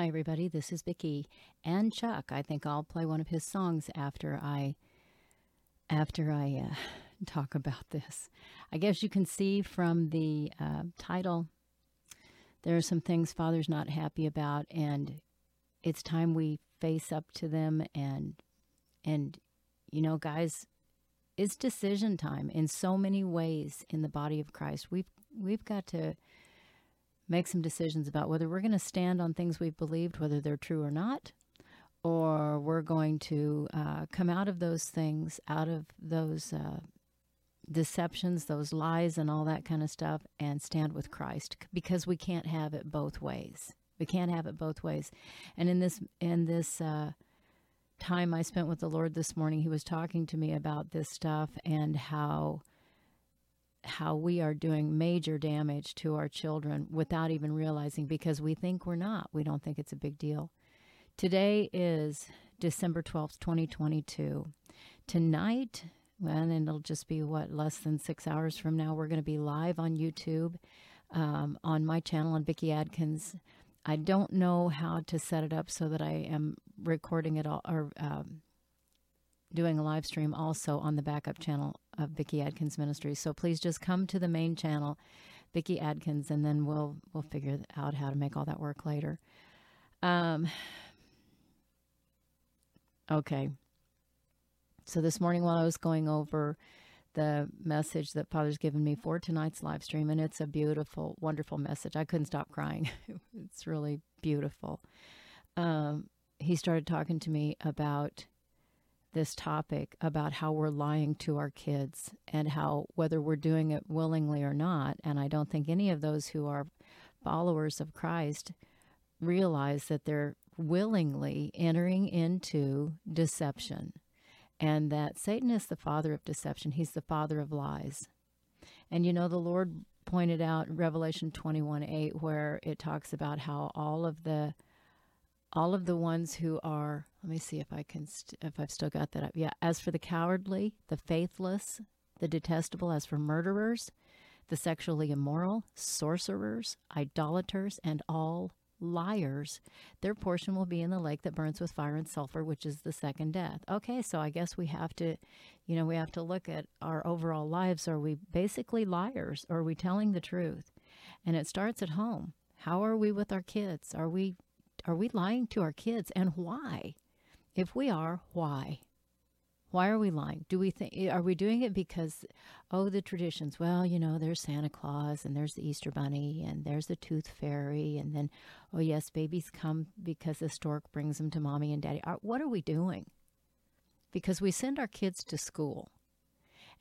Hi, everybody. This is Vicky and Chuck. I think I'll play one of his songs after I talk about this. I guess you can see from the title, there are some things Father's not happy about, and it's time we face up to them. And you know, guys, it's decision time in so many ways in the body of Christ. We've got to make some decisions about whether we're going to stand on things we've believed, whether they're true or not, or we're going to come out of those things, out of those deceptions, those lies and all that kind of stuff, and stand with Christ, because we can't have it both ways. We can't have it both ways. And in this time I spent with the Lord this morning, he was talking to me about this stuff and how we are doing major damage to our children without even realizing, because we think we're not. We don't think it's a big deal. Today is December 12th, 2022. Tonight, and it'll just be, less than 6 hours from now, we're going to be live on YouTube, on my channel, on Vicky Adkins. I don't know how to set it up so that I am recording it all, or doing a live stream also on the backup channel of Vicky Adkins Ministries. So please just come to the main channel, Vicky Adkins, and then we'll figure out how to make all that work later. Okay. So this morning while I was going over the message that Father's given me for tonight's live stream, and it's a beautiful, wonderful message. I couldn't stop crying. It's really beautiful. He started talking to me about this topic, about how we're lying to our kids and how, whether we're doing it willingly or not, and I don't think any of those who are followers of Christ realize that they're willingly entering into deception, and that Satan is the father of deception. He's the father of lies. And you know, the Lord pointed out in Revelation 21:8, where it talks about how all of the ones who are, let me see if I can, if I've still got that up. Yeah. As for the cowardly, the faithless, the detestable, as for murderers, the sexually immoral, sorcerers, idolaters, and all liars, their portion will be in the lake that burns with fire and sulfur, which is the second death. Okay. So I guess we have to, you know, we have to look at our overall lives. Are we basically liars? Or are we telling the truth? And it starts at home. How are we with our kids? Are we lying to our kids, and why? If we are, why? Why are we lying? Do we think, are we doing it because, oh, the traditions? Well, you know, there's Santa Claus, and there's the Easter Bunny, and there's the Tooth Fairy, and then, oh yes, babies come because the stork brings them to mommy and daddy. What are we doing? Because we send our kids to school.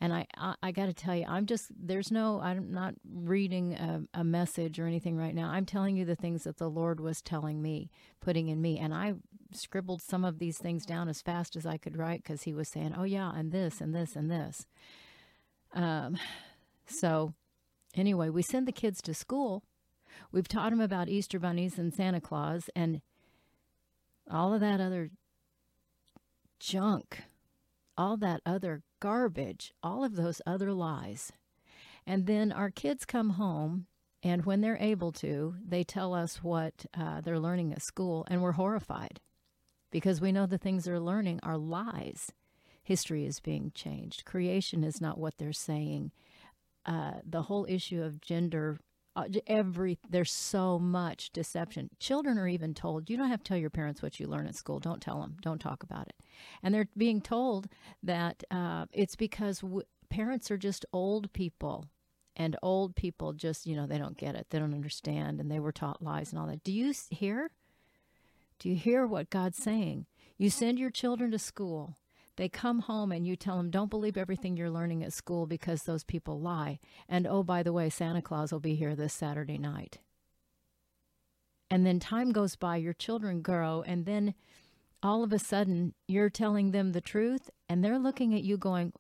And I got to tell you, I'm not reading a message or anything right now. I'm telling you the things that the Lord was telling me, putting in me. And I scribbled some of these things down as fast as I could write, because he was saying, oh yeah, and this, and this, and this. So anyway, we send the kids to school. We've taught them about Easter bunnies and Santa Claus and all of that other junk, all that other garbage, all of those other lies. And then our kids come home, and when they're able to, they tell us what they're learning at school, and we're horrified, because we know the things they're learning are lies. History is being changed. Creation is not what they're saying. The whole issue of gender, there's so much deception. Children are even told, you don't have to tell your parents what you learn at school. Don't tell them. Don't talk about it. And they're being told that it's because parents are just old people, and old people just, you know, they don't get it. They don't understand, and they were taught lies and all that. Do you hear? Do you hear what God's saying? You send your children to school. They come home, and you tell them, don't believe everything you're learning at school, because those people lie. And oh, by the way, Santa Claus will be here this Saturday night. And then time goes by, your children grow, and then all of a sudden you're telling them the truth, and they're looking at you going,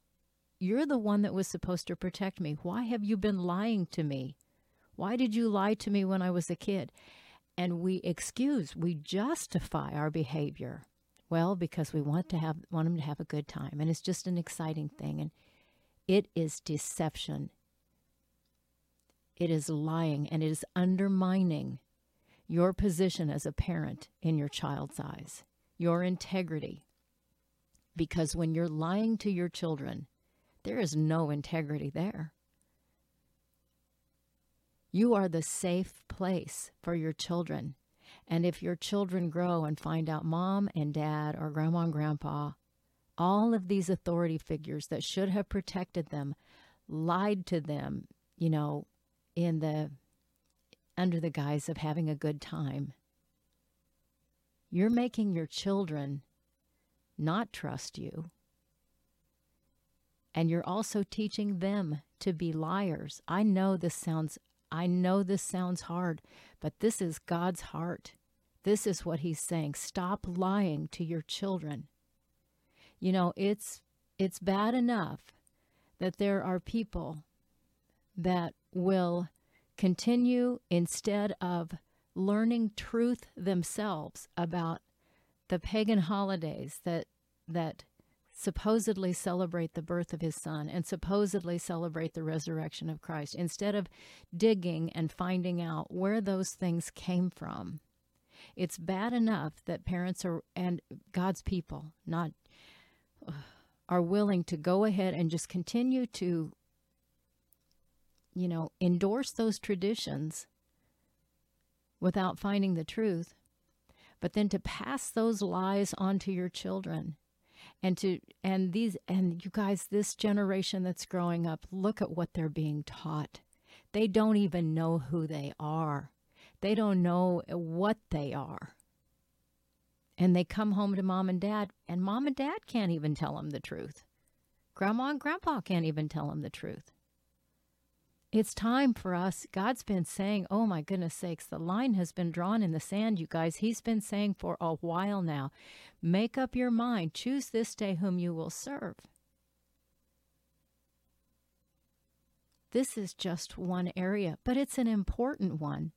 you're the one that was supposed to protect me. Why have you been lying to me? Why did you lie to me when I was a kid? And we justify our behavior. Well, because we want them to have a good time, and it's just an exciting thing, and it is deception. It is lying, and it is undermining your position as a parent in your child's eyes, your integrity. Because when you're lying to your children, there is no integrity there. You are the safe place for your children. And if your children grow and find out mom and dad or grandma and grandpa, all of these authority figures that should have protected them, lied to them, you know, under the guise of having a good time, you're making your children not trust you. And you're also teaching them to be liars. I know this sounds hard, but this is God's heart. This is what he's saying. Stop lying to your children. You know, it's bad enough that there are people that will continue, instead of learning truth themselves about the pagan holidays that supposedly celebrate the birth of his son and supposedly celebrate the resurrection of Christ, instead of digging and finding out where those things came from. It's bad enough that parents and God's people are willing to go ahead and just continue to, you know, endorse those traditions without finding the truth, but then to pass those lies on to your children. And you guys, this generation that's growing up, look at what they're being taught. They don't even know who they are. They don't know what they are. And they come home to mom and dad, and mom and dad can't even tell them the truth. Grandma and grandpa can't even tell them the truth. It's time for us. God's been saying, oh my goodness sakes, the line has been drawn in the sand, you guys. He's been saying for a while now, make up your mind, choose this day whom you will serve. This is just one area, but it's an important one.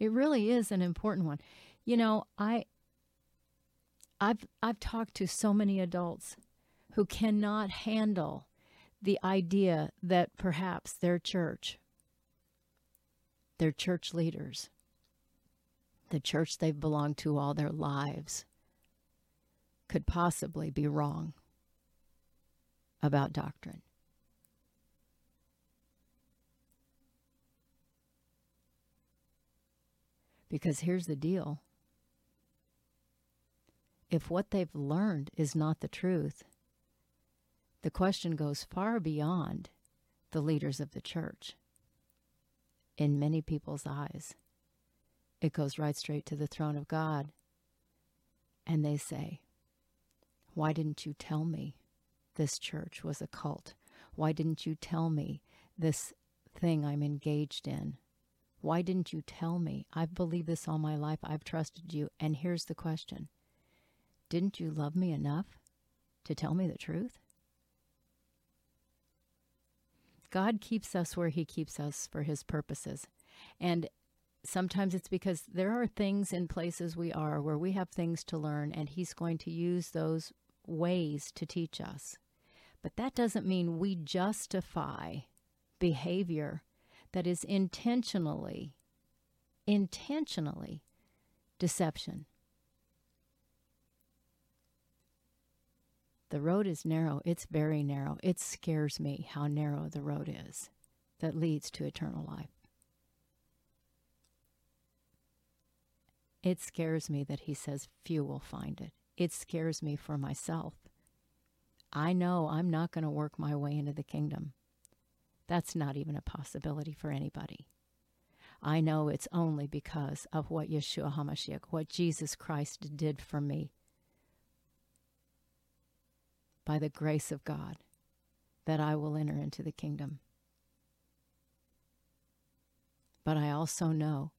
It really is an important one. You know, I've talked to so many adults who cannot handle the idea that perhaps their church leaders, the church they've belonged to all their lives, could possibly be wrong about doctrine. Because here's the deal. If what they've learned is not the truth, the question goes far beyond the leaders of the church. In many people's eyes, it goes right straight to the throne of God. And they say, why didn't you tell me this church was a cult? Why didn't you tell me this thing I'm engaged in? Why didn't you tell me? I've believed this all my life. I've trusted you. And here's the question. Didn't you love me enough to tell me the truth? God keeps us where he keeps us for his purposes. And sometimes it's because there are things in places we are where we have things to learn, and he's going to use those ways to teach us. But that doesn't mean we justify behavior that is intentionally deception. The road is narrow. It's very narrow. It scares me how narrow the road is that leads to eternal life. It scares me that he says few will find it. It scares me for myself. I know I'm not going to work my way into the kingdom. That's not even a possibility for anybody. I know it's only because of what Yeshua HaMashiach, what Jesus Christ did for me, by the grace of God, that I will enter into the kingdom. But I also know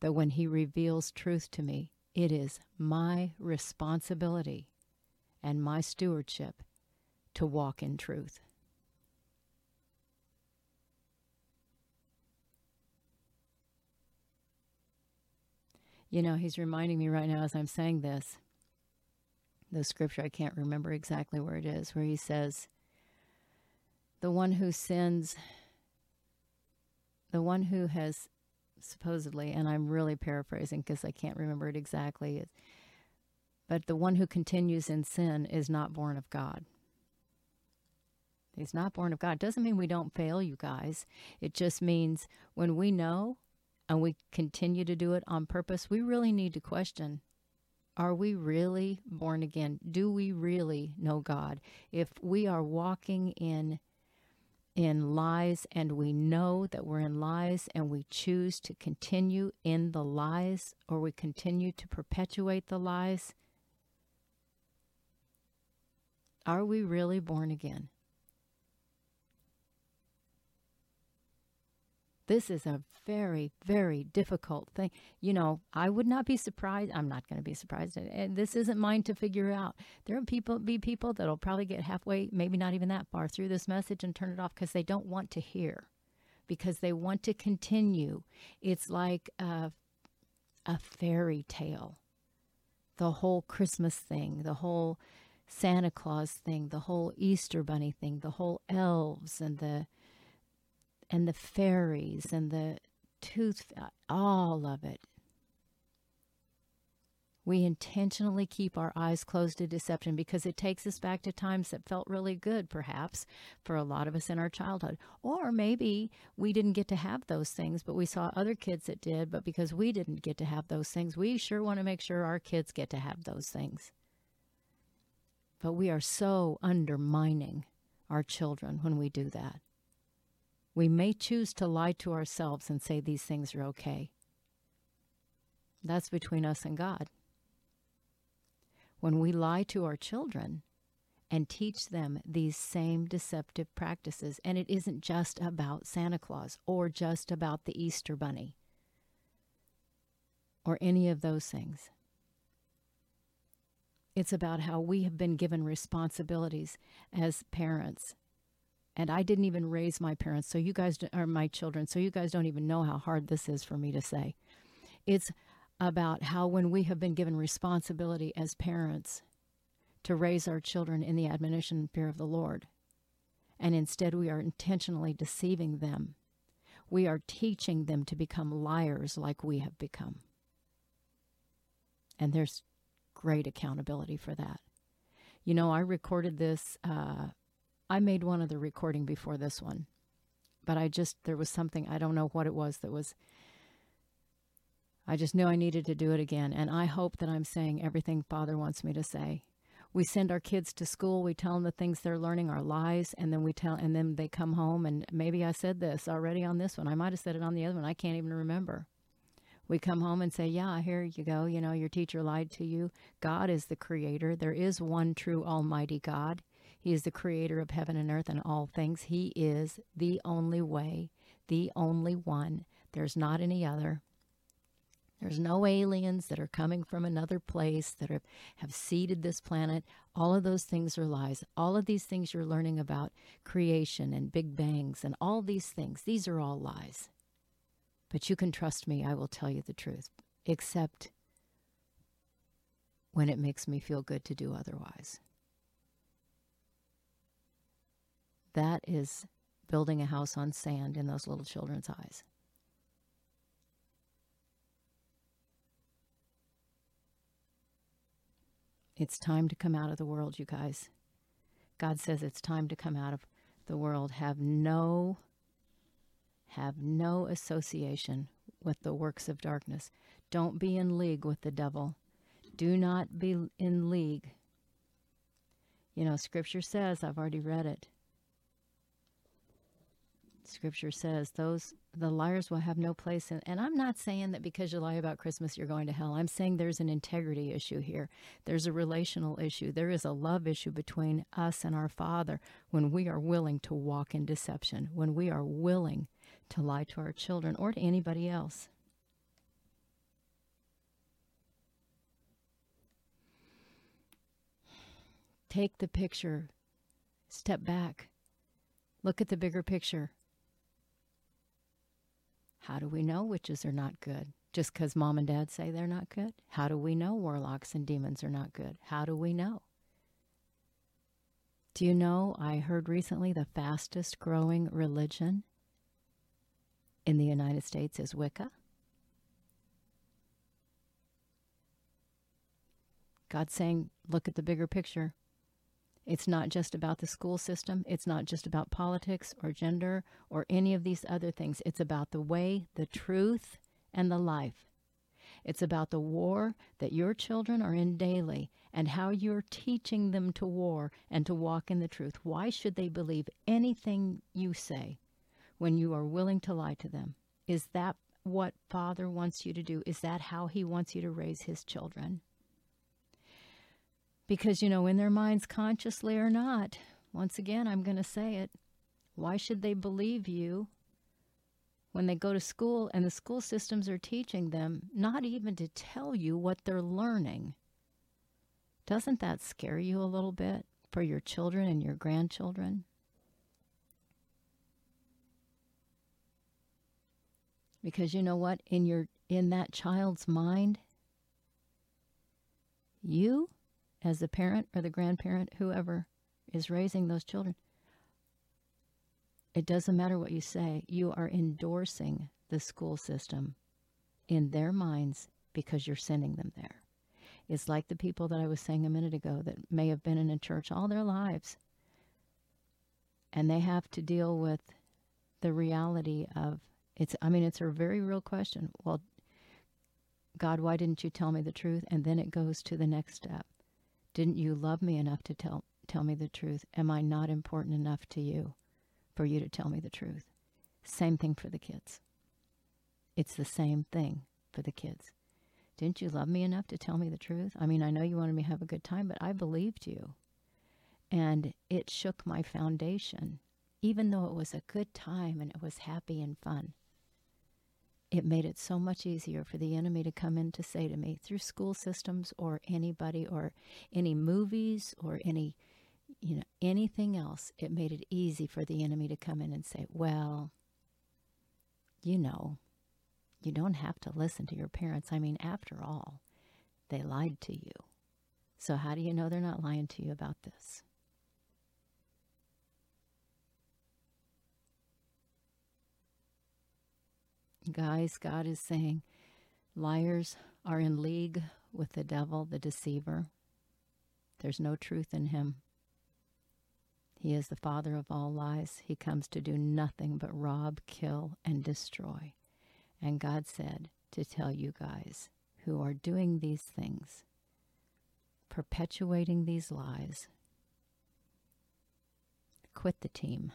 that when he reveals truth to me, it is my responsibility and my stewardship to walk in truth. You know, he's reminding me right now as I'm saying this, the scripture, I can't remember exactly where it is, where he says, the one who has supposedly, and I'm really paraphrasing because I can't remember it exactly, but the one who continues in sin is not born of God. He's not born of God. Doesn't mean we don't fail, you guys. It just means when we know and we continue to do it on purpose, we really need to question, are we really born again? Do we really know God? If we are walking in lies, and we know that we're in lies, and we choose to continue in the lies, or we continue to perpetuate the lies, are we really born again? This is a very, very difficult thing. You know, I would not be surprised. I'm not going to be surprised. And this isn't mine to figure out. There will be people that will probably get halfway, maybe not even that far, through this message and turn it off because they don't want to hear, because they want to continue. It's like a fairy tale, the whole Christmas thing, the whole Santa Claus thing, the whole Easter Bunny thing, the whole elves and the fairies and the tooth, all of it. We intentionally keep our eyes closed to deception because it takes us back to times that felt really good, perhaps, for a lot of us in our childhood. Or maybe we didn't get to have those things, but we saw other kids that did. But because we didn't get to have those things, we sure want to make sure our kids get to have those things. But we are so undermining our children when we do that. We may choose to lie to ourselves and say these things are okay. That's between us and God. When we lie to our children and teach them these same deceptive practices, and it isn't just about Santa Claus or just about the Easter Bunny or any of those things. It's about how we have been given responsibilities as parents. And I didn't even raise my parents, so you guys are my children, so you guys don't even know how hard this is for me to say. It's about how when we have been given responsibility as parents to raise our children in the admonition and fear of the Lord, and instead we are intentionally deceiving them. We are teaching them to become liars like we have become. And there's great accountability for that. You know, I recorded this, I made one other recording before this one, but there was something, I don't know what it was that was, I just knew I needed to do it again. And I hope that I'm saying everything Father wants me to say. We send our kids to school, we tell them the things they're learning are lies, and then and then they come home, and maybe I said this already on this one. I might have said it on the other one. I can't even remember. We come home and say, yeah, here you go. You know, your teacher lied to you. God is the creator. There is one true almighty God. He is the creator of heaven and earth and all things. He is the only way, the only one. There's not any other. There's no aliens that are coming from another place that have seeded this planet. All of those things are lies. All of these things you're learning about creation and big bangs and all these things, these are all lies. But you can trust me, I will tell you the truth, except when it makes me feel good to do otherwise. That is building a house on sand in those little children's eyes. It's time to come out of the world, you guys. God says it's time to come out of the world. Have no association with the works of darkness. Don't be in league with the devil. Do not be in league. You know, Scripture says, I've already read it. Scripture says the liars will have no place in, and I'm not saying that because you lie about Christmas you're going to hell. I'm saying there's an integrity issue here. There's a relational issue. There is a love issue between us and our Father when we are willing to walk in deception, when we are willing to lie to our children or to anybody else. Take the picture. Step back. Look at the bigger picture. How do we know witches are not good? Just because mom and dad say they're not good? How do we know warlocks and demons are not good? How do we know? Do you know, I heard recently the fastest growing religion in the United States is Wicca. God's saying, look at the bigger picture. It's not just about the school system. It's not just about politics or gender or any of these other things. It's about the way, the truth, and the life. It's about the war that your children are in daily and how you're teaching them to war and to walk in the truth. Why should they believe anything you say when you are willing to lie to them? Is that what Father wants you to do? Is that how he wants you to raise his children? Because, you know, in their minds, consciously or not, once again, I'm going to say it, why should they believe you when they go to school and the school systems are teaching them not even to tell you what they're learning? Doesn't that scare you a little bit for your children and your grandchildren? Because you know what? In that child's mind, you, as the parent or the grandparent, whoever is raising those children, it doesn't matter what you say. You are endorsing the school system in their minds because you're sending them there. It's like the people that I was saying a minute ago that may have been in a church all their lives, and they have to deal with the reality of it's. I mean, it's a very real question. Well, God, why didn't you tell me the truth? And then it goes to the next step. Didn't you love me enough to tell me the truth? Am I not important enough to you for you to tell me the truth? Same thing for the kids. It's the same thing for the kids. Didn't you love me enough to tell me the truth? I mean, I know you wanted me to have a good time, but I believed you. And it shook my foundation. Even though it was a good time and it was happy and fun, it made it so much easier for the enemy to come in to say to me through school systems or anybody or any movies or any, you know, anything else. It made it easy for the enemy to come in and say, well, you know, you don't have to listen to your parents. I mean, after all, they lied to you. So how do you know they're not lying to you about this? Guys, God is saying liars are in league with the devil, the deceiver. There's no truth in him. He is the father of all lies. He comes to do nothing but rob, kill, and destroy. And God said to tell you guys who are doing these things, perpetuating these lies, quit the team.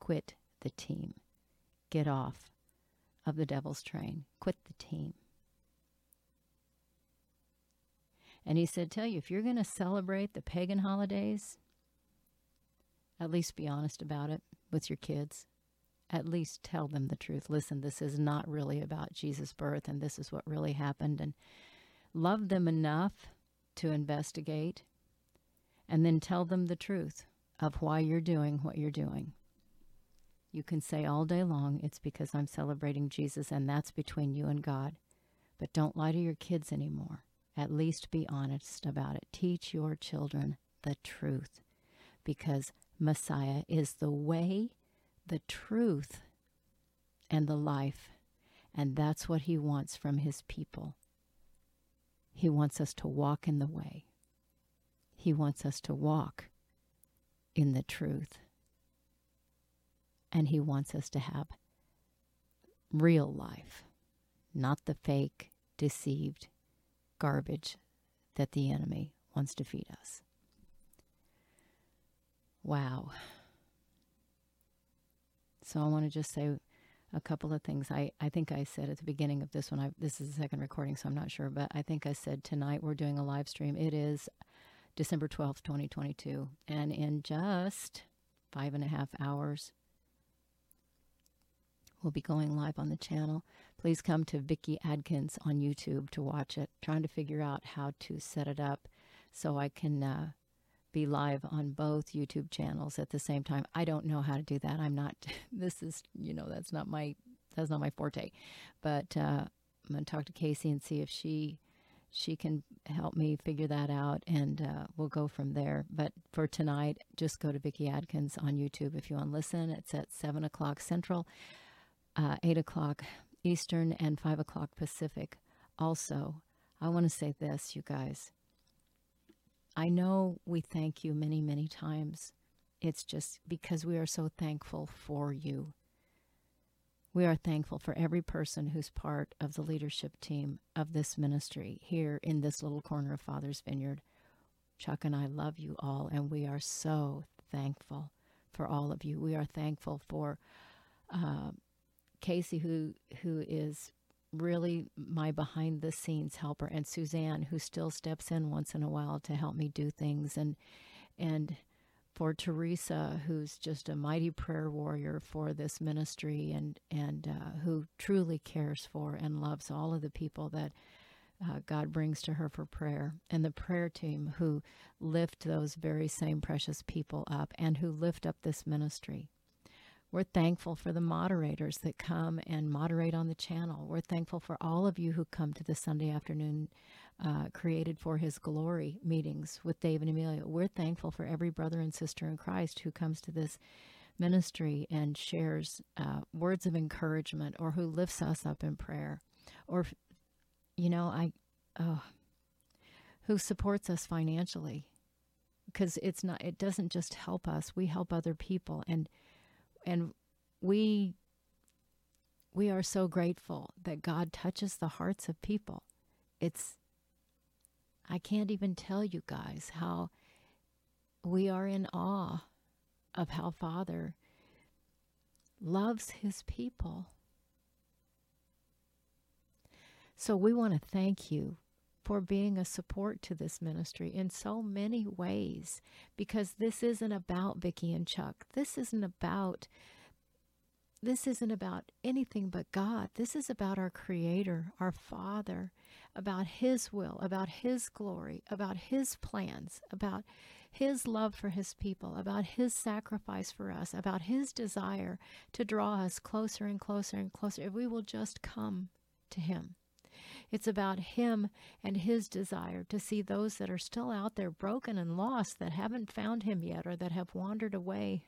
Quit the team. Get off of the devil's train. Quit the team. And he said, tell you, if you're going to celebrate the pagan holidays, at least be honest about it with your kids. At least tell them the truth. Listen, this is not really about Jesus' birth, and this is what really happened. And love them enough to investigate, and then tell them the truth of why you're doing what you're doing. You can say all day long, it's because I'm celebrating Jesus, and that's between you and God. But don't lie to your kids anymore. At least be honest about it. Teach your children the truth, because Messiah is the way, the truth, and the life. And that's what he wants from his people. He wants us to walk in the way. He wants us to walk in the truth. And he wants us to have real life, not the fake, deceived garbage that the enemy wants to feed us. Wow. So I want to just say a couple of things. I think I said at the beginning of this one, this is the second recording, so I'm not sure, but I think I said tonight we're doing a live stream. It is December 12th, 2022. And in just 5.5 hours, we'll be going live on the channel. Please come to Vicky Adkins on YouTube to watch it. Trying to figure out how to set it up so I can be live on both YouTube channels at the same time. I don't know how to do that. I'm not, this is, you know, that's not my forte. But I'm going to talk to Casey and see if she can help me figure that out, and we'll go from there. But for tonight, just go to Vicky Adkins on YouTube if you want to listen. It's at 7 o'clock Central. 8 o'clock Eastern and 5 o'clock Pacific. Also, I want to say this, you guys. I know we thank you many, many times. It's just because we are so thankful for you. We are thankful for every person who's part of the leadership team of this ministry here in this little corner of Father's Vineyard. Chuck and I love you all, and we are so thankful for all of you. We are thankful for Casey, who is really my behind-the-scenes helper, and Suzanne, who still steps in once in a while to help me do things, and for Teresa, who's just a mighty prayer warrior for this ministry, and who truly cares for and loves all of the people that God brings to her for prayer, and the prayer team who lift those very same precious people up and who lift up this ministry. We're thankful for the moderators that come and moderate on the channel. We're thankful for all of you who come to the Sunday afternoon Created for His Glory meetings with Dave and Amelia. We're thankful for every brother and sister in Christ who comes to this ministry and shares words of encouragement, or who lifts us up in prayer, or, you know, who supports us financially, because it doesn't just help us. We help other people, and we are so grateful that God touches the hearts of people. I can't even tell you guys how we are in awe of how Father loves His people. So we want to thank you for being a support to this ministry in so many ways, because this isn't about Vicky and Chuck. This isn't about anything but God. This is about our Creator, our Father, about His will, about His glory, about His plans, about His love for His people, about His sacrifice for us, about His desire to draw us closer and closer and closer, if we will just come to Him. It's about Him and His desire to see those that are still out there broken and lost, that haven't found Him yet, or that have wandered away.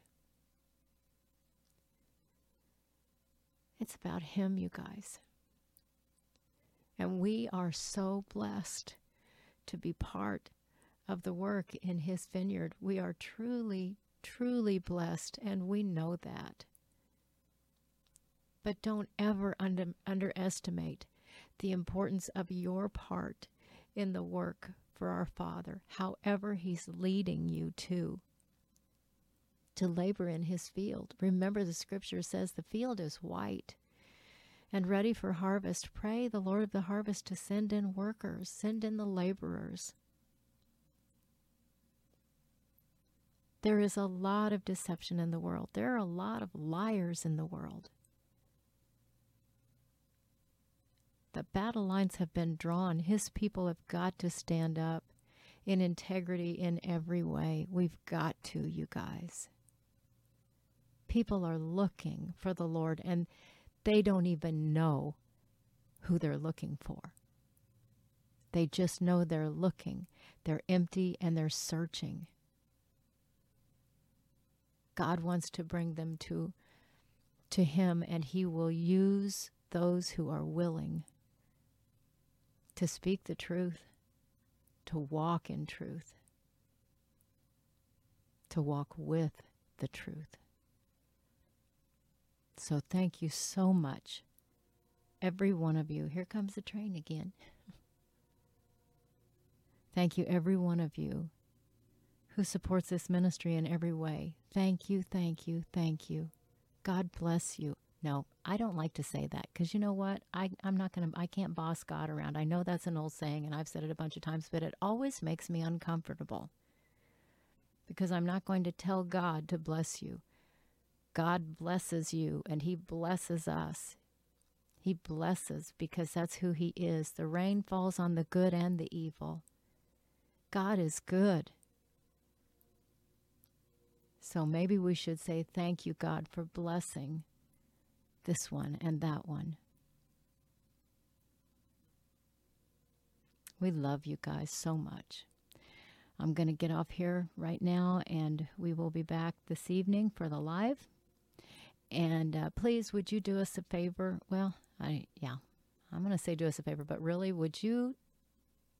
It's about Him, you guys. And we are so blessed to be part of the work in His vineyard. We are truly, truly blessed, and we know that. But don't ever underestimate the importance of your part in the work for our Father, however He's leading you to labor in His field. Remember, the scripture says the field is white and ready for harvest. Pray the Lord of the harvest to send in workers, send in the laborers. There is a lot of deception in the world. There are a lot of liars in the world. The battle lines have been drawn. His people have got to stand up in integrity in every way. We've got to, you guys. People are looking for the Lord, and they don't even know who they're looking for. They just know they're looking. They're empty and they're searching. God wants to bring them to Him, and He will use those who are willing to speak the truth, to walk in truth, to walk with the truth. So thank you so much, every one of you. Here comes the train again. Thank you, every one of you who supports this ministry in every way. Thank you, thank you, thank you. God bless you. No, I don't like to say that, because you know what? I can't boss God around. I know that's an old saying, and I've said it a bunch of times, but it always makes me uncomfortable, because I'm not going to tell God to bless you. God blesses you, and He blesses us. He blesses because that's who He is. The rain falls on the good and the evil. God is good. So maybe we should say, thank you, God, for blessing this one and that one. We love you guys so much. I'm going to get off here right now, and we will be back this evening for the live. And please, would you do us a favor? Well, I'm going to say do us a favor, but really, would you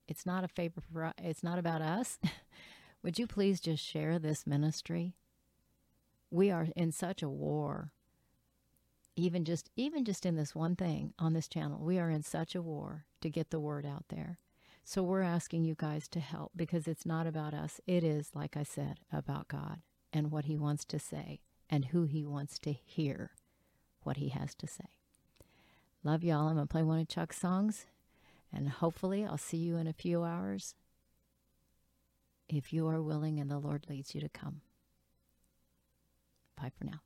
It's not a favor for, it's not about us. Would you please just share this ministry? We are in such a war. Even just in this one thing on this channel, we are in such a war to get the word out there. So we're asking you guys to help, because it's not about us. It is, like I said, about God and what he wants to say and who he wants to hear what he has to say. Love y'all. I'm going to play one of Chuck's songs, and hopefully I'll see you in a few hours if you are willing and the Lord leads you to come. Bye for now.